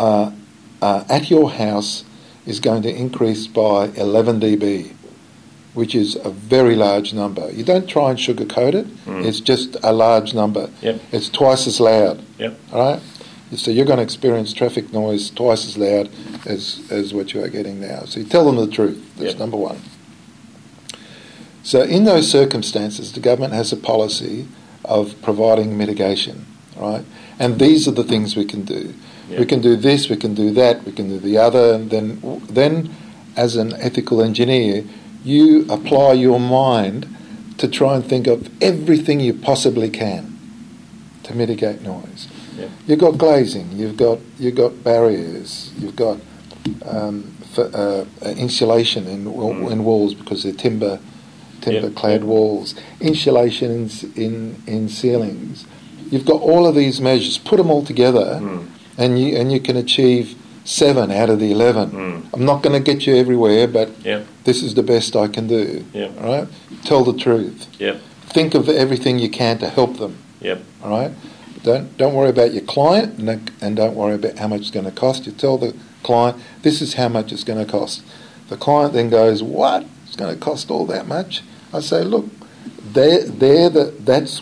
at your house is going to increase by 11 dB, which is a very large number. You don't try and sugarcoat it. It's just a large number. Yep. It's twice as loud. Yep. All right. So you're going to experience traffic noise twice as loud as what you are getting now. So you tell them the truth. That's number one. So in those circumstances, the government has a policy of providing mitigation, right? And these are the things we can do. Yep. We can do this, we can do that, we can do the other. And then as an ethical engineer, you apply your mind to try and think of everything you possibly can to mitigate noise. Yep. You've got glazing, you've got barriers, you've got insulation in walls because they're timber-clad walls, insulations in ceilings. You've got all of these measures. Put them all together, and you can achieve 7 out of the 11. I'm not going to get you everywhere, but this is the best I can do. Yep. All right? Tell the truth. Yep. Think of everything you can to help them. Yep. All right? Don't worry about your client, and don't worry about how much it's going to cost. You tell the client, this is how much it's going to cost. The client then goes, what? It's going to cost all that much? I say, look, that's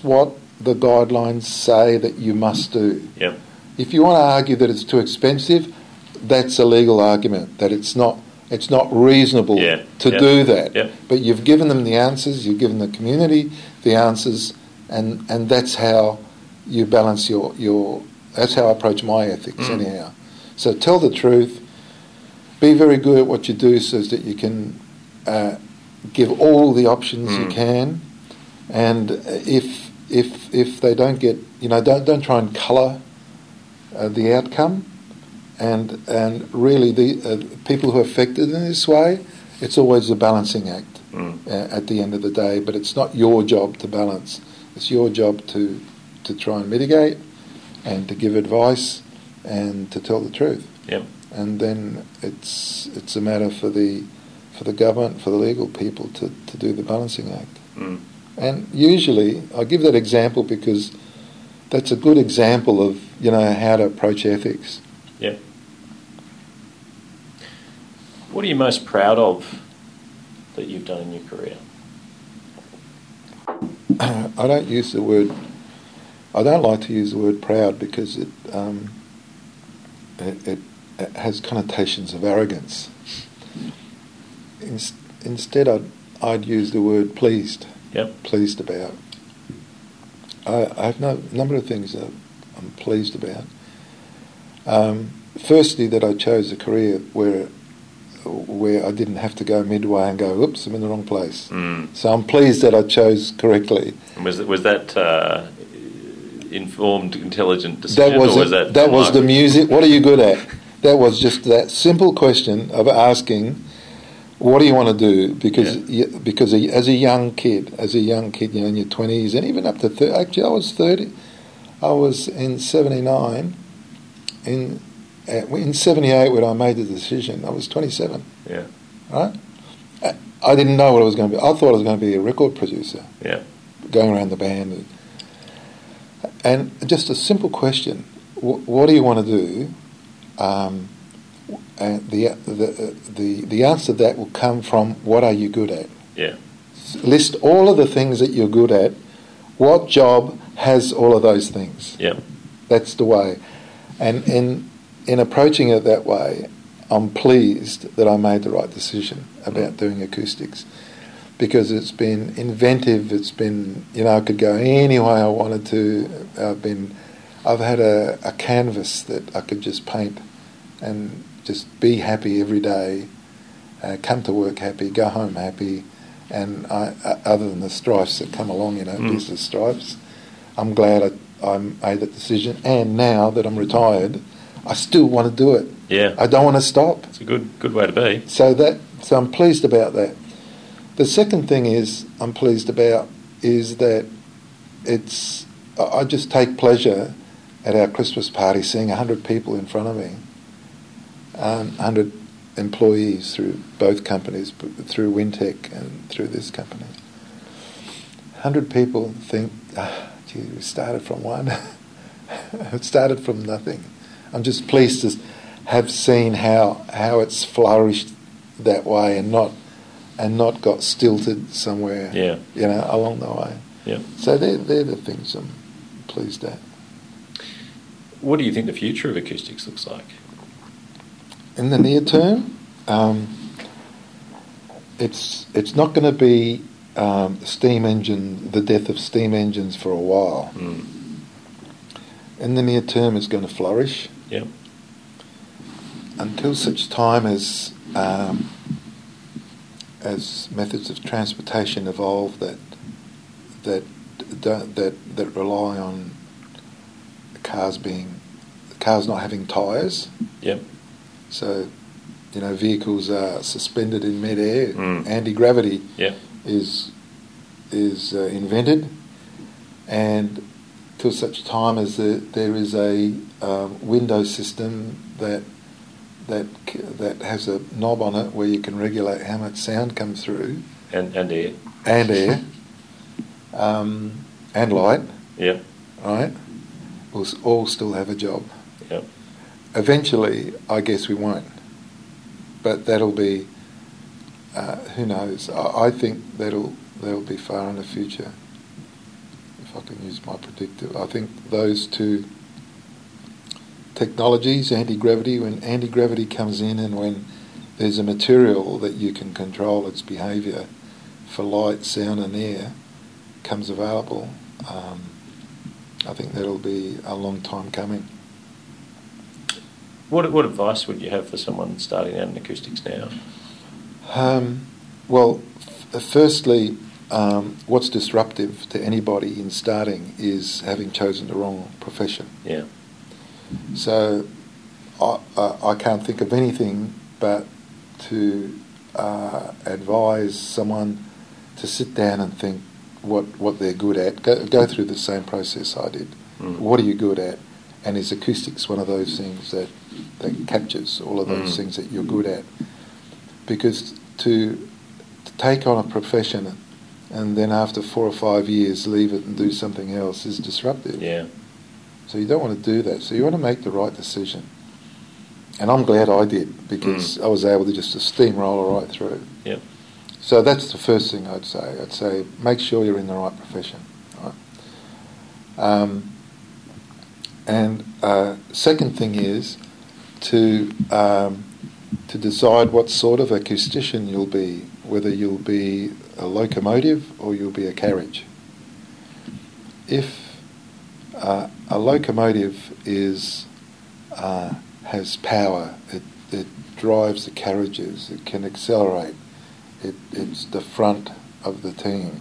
what the guidelines say that you must do. Yep. If you want to argue that it's too expensive, that's a legal argument, that it's not reasonable to do that. Yep. But you've given them the answers, you've given the community the answers, and that's how you balance your that's how I approach my ethics anyhow. So tell the truth, be very good at what you do so that you can give all the options you can, and if they don't get, don't try and colour the outcome, and really the people who are affected in this way, it's always a balancing act at the end of the day. But it's not your job to balance; it's your job to try and mitigate, and to give advice, and to tell the truth. Yep. And then it's a matter for the government, for the legal people to do the balancing act. And usually, I give that example because that's a good example of, how to approach ethics. Yeah. What are you most proud of that you've done in your career? I don't like to use the word proud because it has connotations of arrogance. Instead, I'd use the word pleased. Yep. Pleased about. I have a number of things that I'm pleased about. Firstly, that I chose a career where I didn't have to go midway and go, oops, I'm in the wrong place. So I'm pleased that I chose correctly. And was that informed, intelligent decision? That was the music. What are you good at? That was just that simple question of asking, what do you want to do? Because because as a young kid, in your 20s, and even up to 30, actually I was 30. I was in 79. In 78, when I made the decision, I was 27. Yeah. Right? I didn't know what I was going to be. I thought I was going to be a record producer. Yeah. Going around the band. And just a simple question. What do you want to do? And the answer to that will come from what are you good at? Yeah. List all of the things that you're good at. What job has all of those things? Yeah. That's the way. And in approaching it that way, I'm pleased that I made the right decision about doing acoustics, because it's been inventive. It's been, I could go any way I wanted to. I've had a canvas that I could just paint and just be happy every day, come to work happy, go home happy, and other than the stripes that come along, business stripes, I'm glad I made that decision. And now that I'm retired, I still want to do it. Yeah, I don't want to stop. It's a good way to be. So I'm pleased about that. The second thing is that I just take pleasure at our Christmas party seeing 100 people in front of me. 100 employees through both companies, through WinTech and through this company. 100 people think, gee, we started from one. It started from nothing. I'm just pleased to have seen how it's flourished that way and not got stilted somewhere. Yeah. Along the way. Yeah. So they're the things I'm pleased at. What do you think the future of acoustics looks like? In the near term, it's not going to be the death of steam engines for a while. Mm. In the near term, it's going to flourish. Yeah. Until such time as methods of transportation evolve that rely on cars not having tyres. Yep. So, vehicles are suspended in mid-air. Mm. Anti-gravity is invented, and till such time as there is a window system that has a knob on it where you can regulate how much sound comes through and air and light. Yeah. Right. We'll all still have a job. Yeah. Eventually, I guess we won't. But that'll be, who knows? I think that'll be far in the future. If I can use my predictive, I think those two technologies, when anti-gravity comes in, and when there's a material that you can control its behaviour for light, sound, and air comes available. I think that'll be a long time coming. What advice would you have for someone starting out in acoustics now? Firstly, what's disruptive to anybody in starting is having chosen the wrong profession. Yeah. So I can't think of anything but to advise someone to sit down and think what they're good at. Go through the same process I did. Mm. What are you good at? And is acoustics one of those things that captures all of those things that you're good at? Because to take on a profession and then after 4 or 5 years leave it and do something else is disruptive. Yeah. So you don't want to do that. So you want to make the right decision. And I'm glad I did, because I was able to just steamroller right through. Yeah. So that's the first thing I'd say. I'd say make sure you're in the right profession. Right? And second thing is to decide what sort of acoustician you'll be, whether you'll be a locomotive or you'll be a carriage. If a locomotive has power, it drives the carriages, it can accelerate, it's the front of the team.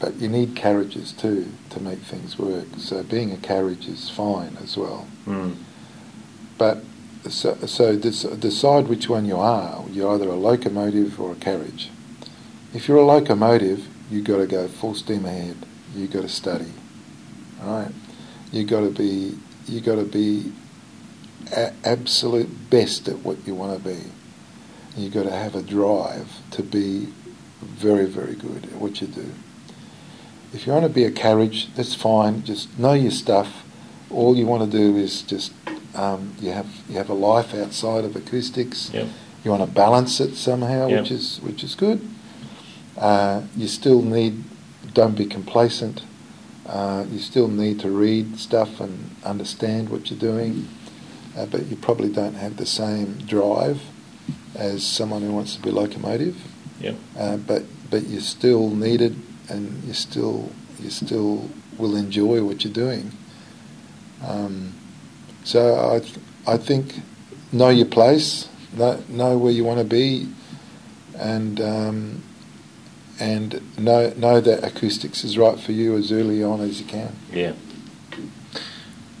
But you need carriages too to make things work. So being a carriage is fine as well. Mm. But so decide which one you are. You're either a locomotive or a carriage. If you're a locomotive, you've got to go full steam ahead. You've got to study. All right. You've got to be absolute best at what you want to be. You've got to have a drive to be very, very good at what you do. If you want to be a carriage, that's fine. Just know your stuff. All you want to do is just you have a life outside of acoustics. Yep. You want to balance it somehow, yep. which is good. You still need. Don't be complacent. You still need to read stuff and understand what you're doing, but you probably don't have the same drive as someone who wants to be locomotive. Yep. But you're still needed. And you still will enjoy what you're doing. So I think know your place, know where you want to be, and know that acoustics is right for you as early on as you can. Yeah.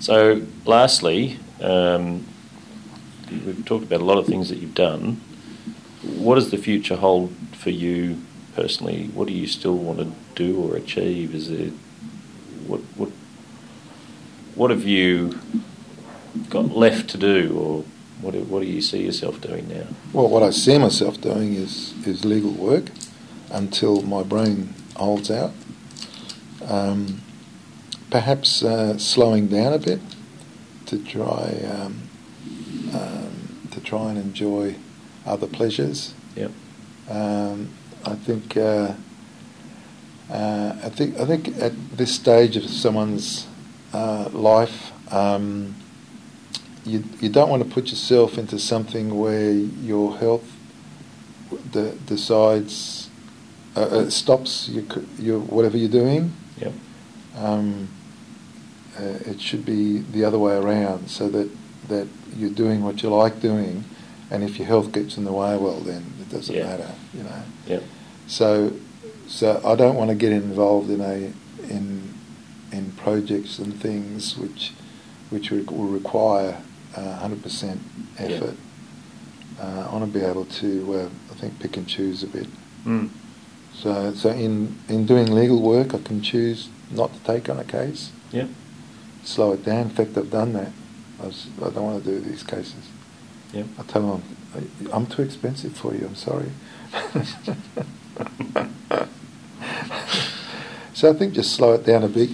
So lastly, we've talked about a lot of things that you've done. What does the future hold for you? Personally, what do you still want to do or achieve? Is it what have you got left to do, or what do you see yourself doing now? Well, what I see myself doing is legal work until my brain holds out. Perhaps slowing down a bit to try and enjoy other pleasures. Yep. I think at this stage of someone's life, You don't want to put yourself into something where your health decides stops your whatever you're doing. Yep. It should be the other way around, so that you're doing what you like doing, and if your health gets in the way, well, then it doesn't matter, you know. Yep. So I don't want to get involved in projects and things which will require 100% effort. Yep. I want to be able to, I think, pick and choose a bit. Mm. So in doing legal work, I can choose not to take on a case. Yep. Slow it down. In fact, I've done that. I don't want to do these cases. Yep. I tell them, I'm too expensive for you, I'm sorry. So I think just slow it down a bit,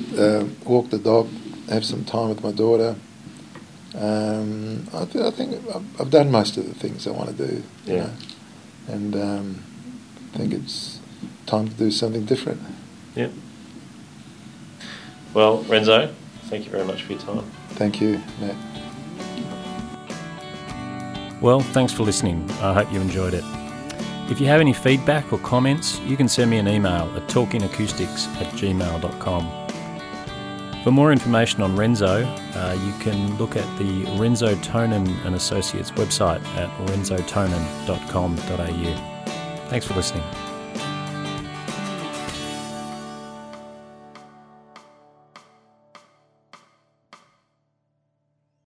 walk the dog, have some time with my daughter. I think I've done most of the things I want to do. Yeah. You know? And I think it's time to do something different. Yep. Well, Renzo, thank you very much for your time. Thank you, Matt. Well, thanks for listening. I hope you enjoyed it. If you have any feedback or comments, you can send me an email at talkingacoustics@gmail.com. For more information on Renzo, you can look at the Renzo Tonin and Associates website at renzotonin.com.au. Thanks for listening.